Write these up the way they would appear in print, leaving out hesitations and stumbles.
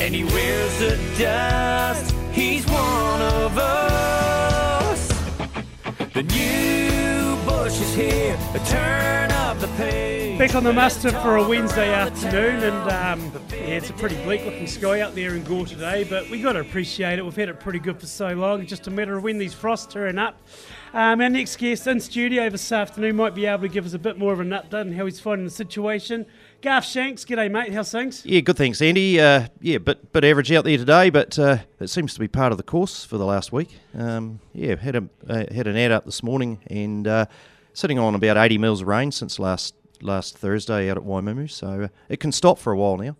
and he wears the dust. He's one of us. The new bush is here. Turn up the page. Back on the muster for a Wednesday afternoon, and it's a pretty bleak looking sky out there in Gore today, but we got to appreciate it. We've had it pretty good for so long. It's just a matter of when these frosts turn up. Our next guest in studio this afternoon might be able to give us a bit more of an update on how he's finding the situation. Garth Shanks, g'day mate, how's things? Yeah, good thanks Andy. Bit average out there today, but it seems to be part of the course for the last week. Had an ad up this morning, and sitting on about 80 mils of rain since last Thursday out at Waimumu, so it can stop for a while now.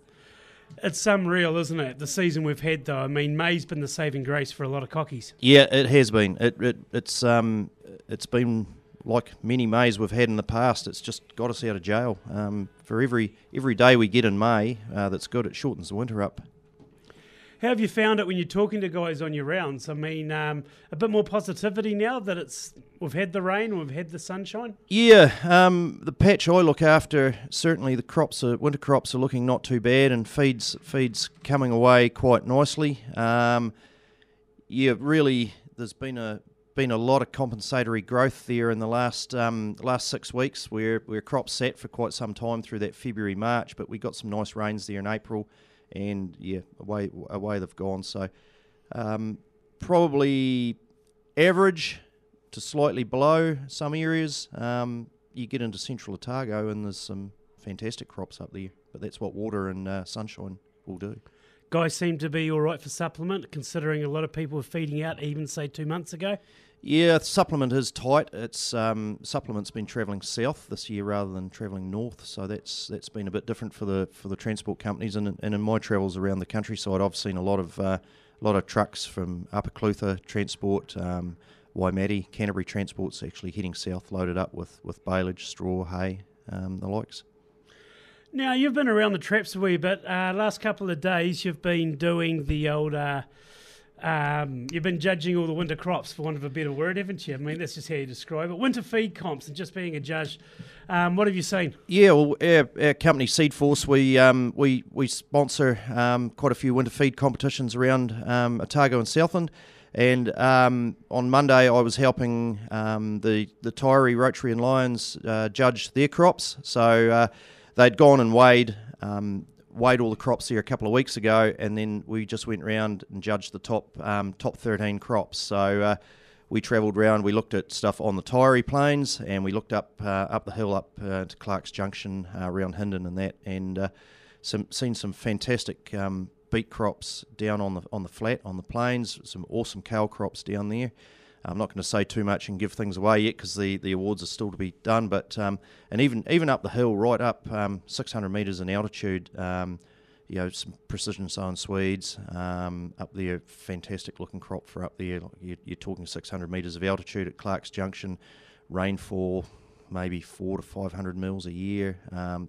It's unreal, isn't it? The season we've had, though. I mean, May's been the saving grace for a lot of cockies. Yeah, it has been. It's been like many Mays we've had in the past. It's just got us out of jail. For every day we get in May that's good, it shortens the winter up. How have you found it when you're talking to guys on your rounds? I mean, a bit more positivity now that we've had the rain, we've had the sunshine? Yeah, the patch I look after, certainly the winter crops are looking not too bad, and feed's coming away quite nicely. Really, there's been a lot of compensatory growth there in the last 6 weeks, where crops sat for quite some time through that February, March, but we got some nice rains there in April. And yeah, away they've gone. So probably average to slightly below some areas. You get into central Otago and there's some fantastic crops up there, but that's what water and sunshine will do. Guys seem to be all right for supplement, considering a lot of people were feeding out even, say, 2 months ago. Yeah, the supplement is tight. It's supplement's been travelling south this year rather than travelling north, so that's been a bit different for the transport companies. And in my travels around the countryside, I've seen a lot of trucks from Upper Clutha Transport, Waimate, Canterbury Transport's actually heading south, loaded up with baleage, straw, hay, the likes. Now, you've been around the traps a wee bit. Last couple of days, you've been doing the old. You've been judging all the winter crops, for want of a better word, haven't you? I mean, that's just how you describe it. Winter feed comps and just being a judge. What have you seen? Yeah, well, our company Seedforce, we sponsor quite a few winter feed competitions around Otago and Southland. And on Monday, I was helping the Taieri, Rotary and Lions judge their crops. So they'd gone and weighed. Weighed all the crops here a couple of weeks ago, and then we just went round and judged the top 13 crops. So we travelled round, we looked at stuff on the Tyree Plains, and we looked up the hill to Clarks Junction around Hindon and that, and seen some fantastic beet crops down on the flat on the plains. Some awesome kale crops down there. I'm not going to say too much and give things away yet, because the awards are still to be done. But and even up the hill, right up 600 metres in altitude, some precision sown Swedes up there, fantastic looking crop for up there. You're talking 600 metres of altitude at Clarks Junction, rainfall maybe 400 to 500 mils a year.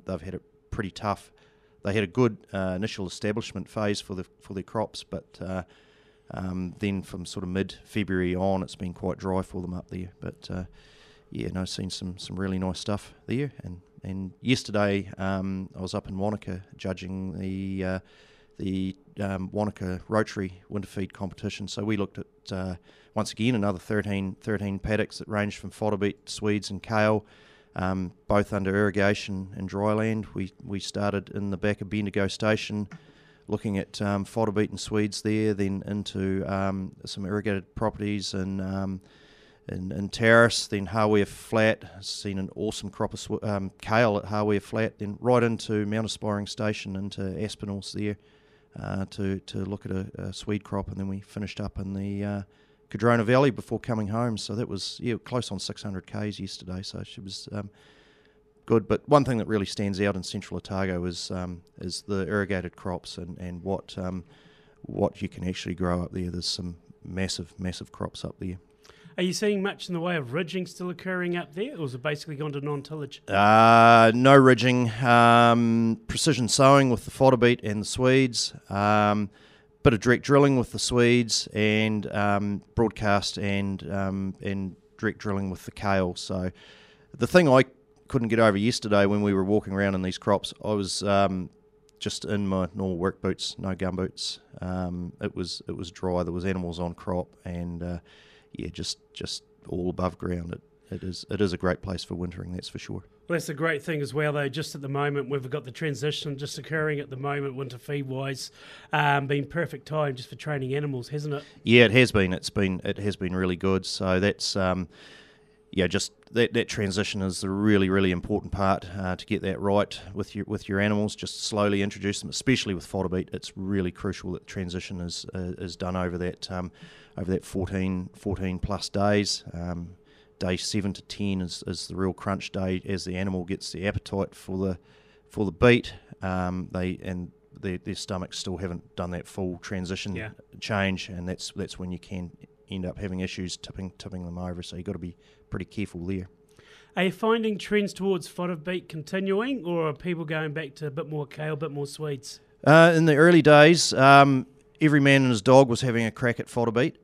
They've had it pretty tough. They had a good initial establishment phase for their crops, but. Then from sort of mid-February on, it's been quite dry for them up there. But, seen some really nice stuff there. And yesterday I was up in Wanaka judging the Wanaka Rotary Winter Feed Competition. So we looked at, once again, another 13 paddocks that ranged from fodder beet, Swedes and kale, both under irrigation and dry land. We started in the back of Bendigo Station, looking at fodder beet and Swedes there, then into some irrigated properties in Tarras, then Hawea Flat. Seen an awesome crop of kale at Hawea Flat, then right into Mount Aspiring Station, into Aspinall's there to look at a Swede crop, and then we finished up in the Cadrona Valley before coming home. So that was close on 600 k's yesterday. So she was. Good, but one thing that really stands out in central Otago is the irrigated crops and what you can actually grow up there. There's some massive crops up there. Are you seeing much in the way of ridging still occurring up there, or has it basically gone to non-tillage? No ridging, precision sowing with the fodder beet and the Swedes, bit of direct drilling with the Swedes, and broadcast and direct drilling with the kale. So the thing I couldn't get over yesterday when we were walking around in these crops, I was just in my normal work boots, no gumboots. It was dry. There was animals on crop, and just all above ground. It is a great place for wintering, that's for sure. Well, that's a great thing as well, though. Just at the moment, we've got the transition just occurring at the moment, winter feed-wise, been perfect time just for training animals, hasn't it? Yeah, it has been. It has been really good. So that's that transition is a really, really important part to get that right with your animals. Just slowly introduce them, especially with fodder beet. It's really crucial that transition is done over that 14 plus days. Day 7 to 10 is the real crunch day as the animal gets the appetite for the beet. Their stomachs still haven't done that full transition change, and that's when you can end up having issues tipping them over. So you've got to be pretty careful there. Are you finding trends towards fodder beet continuing, or are people going back to a bit more kale, a bit more swedes? In the early days, every man and his dog was having a crack at fodder beet.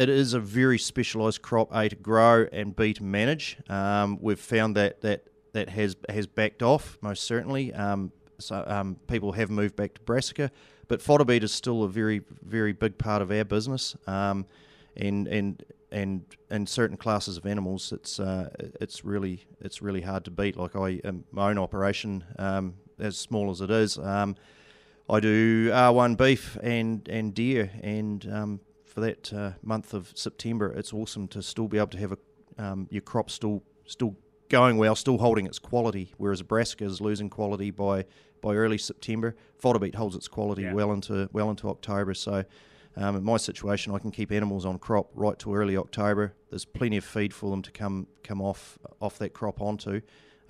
It is a very specialised crop, A, to grow, and B, to manage. We've found that has backed off, most certainly. So people have moved back to brassica, but fodder beet is still a very, very big part of our business. And in certain classes of animals, it's really hard to beat. Like my own operation, as small as it is, I do R1 beef and deer, and for that month of September, it's awesome to still be able to have your crop still going well, still holding its quality, whereas brassica is losing quality by early September. Fodder beet holds its quality well into October. So in my situation, I can keep animals on crop right to early October. There's plenty of feed for them to come off that crop onto.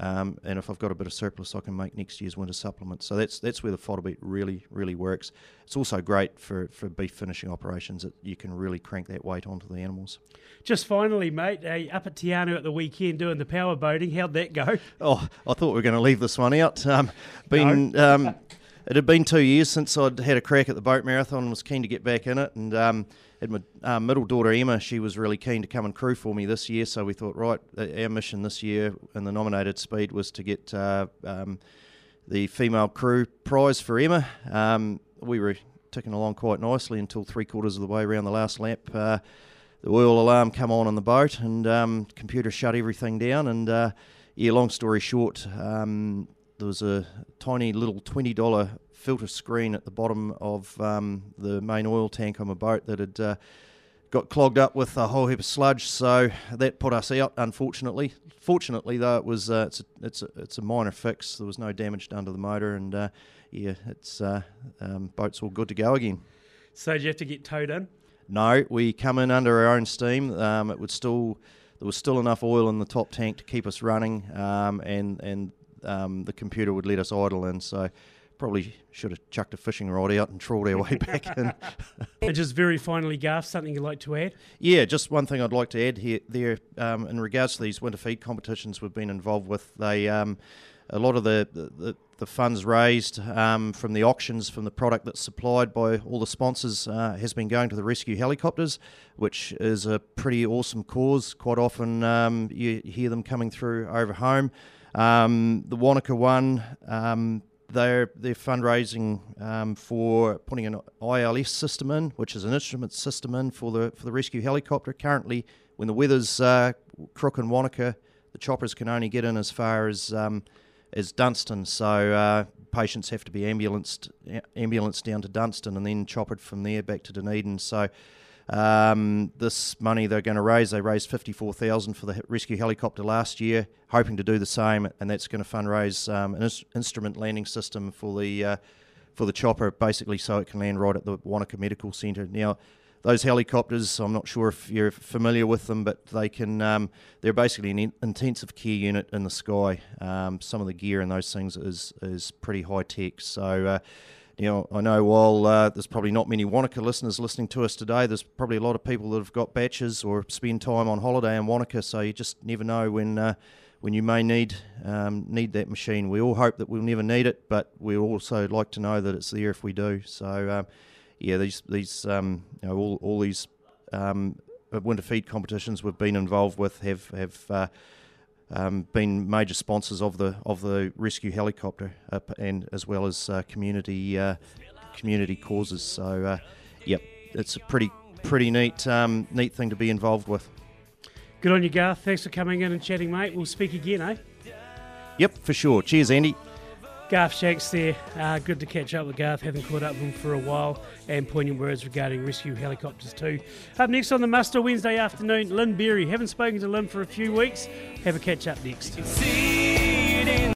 And if I've got a bit of surplus, I can make next year's winter supplements. So that's where the fodder beet really, really works. It's also great for beef finishing operations. You can really crank that weight onto the animals. Just finally, mate, up at Te Anu at the weekend doing the power boating. How'd that go? Oh, I thought we were going to leave this one out. It had been 2 years since I'd had a crack at the boat marathon and was keen to get back in it. And had my middle daughter, Emma, she was really keen to come and crew for me this year. So we thought, right, our mission this year in the nominated speed was to get the female crew prize for Emma. We were ticking along quite nicely until 3/4 of the way around the last lap. The oil alarm come on the boat, and computer shut everything down. And long story short, there was a tiny little $20 filter screen at the bottom of the main oil tank on my boat that had got clogged up with a whole heap of sludge, so that put us out, unfortunately. Fortunately, though, it was it's a minor fix. There was no damage done to the motor, and boat's all good to go again. So did you have to get towed in? No, we come in under our own steam. There was still enough oil in the top tank to keep us running, and the computer would let us idle in, so probably should have chucked a fishing rod out and trawled our way back in. And just very finally, Garth, something you'd like to add? Yeah, just one thing I'd like to add there in regards to these winter feed competitions we've been involved with. They a lot of the funds raised from the auctions, from the product that's supplied by all the sponsors, has been going to the rescue helicopters, which is a pretty awesome cause. Quite often you hear them coming through over home. The Wanaka one, they're fundraising for putting an ILS system in, which is an instrument system in for the rescue helicopter. Currently, when the weather's crook in Wanaka, the choppers can only get in as far as Dunstan. So patients have to be ambulanced down to Dunstan and then choppered from there back to Dunedin. So this money they're going to raise, they raised $54,000 for the rescue helicopter last year, hoping to do the same, and that's going to fundraise an instrument landing system for the chopper, basically, so it can land right at the Wanaka Medical Centre. Now, those helicopters, I'm not sure if you're familiar with them, but they can they're basically an intensive care unit in the sky. Some of the gear in those things is pretty high tech, so. I know while there's probably not many Wanaka listeners listening to us today, there's probably a lot of people that have got batches or spend time on holiday in Wanaka, so you just never know when you may need that machine. We all hope that we'll never need it, but we also like to know that it's there if we do. So, these winter feed competitions we've been involved with have been major sponsors of the rescue helicopter, and as well as community causes. So, yep, it's a pretty neat neat thing to be involved with. Good on you, Garth. Thanks for coming in and chatting, mate. We'll speak again, eh? Yep, for sure. Cheers, Andy. Garth Shanks there. Good to catch up with Garth. Haven't caught up with him for a while. And poignant words regarding rescue helicopters too. Up next on The Muster Wednesday afternoon, Lynn Berry. Haven't spoken to Lynn for a few weeks. Have a catch up next.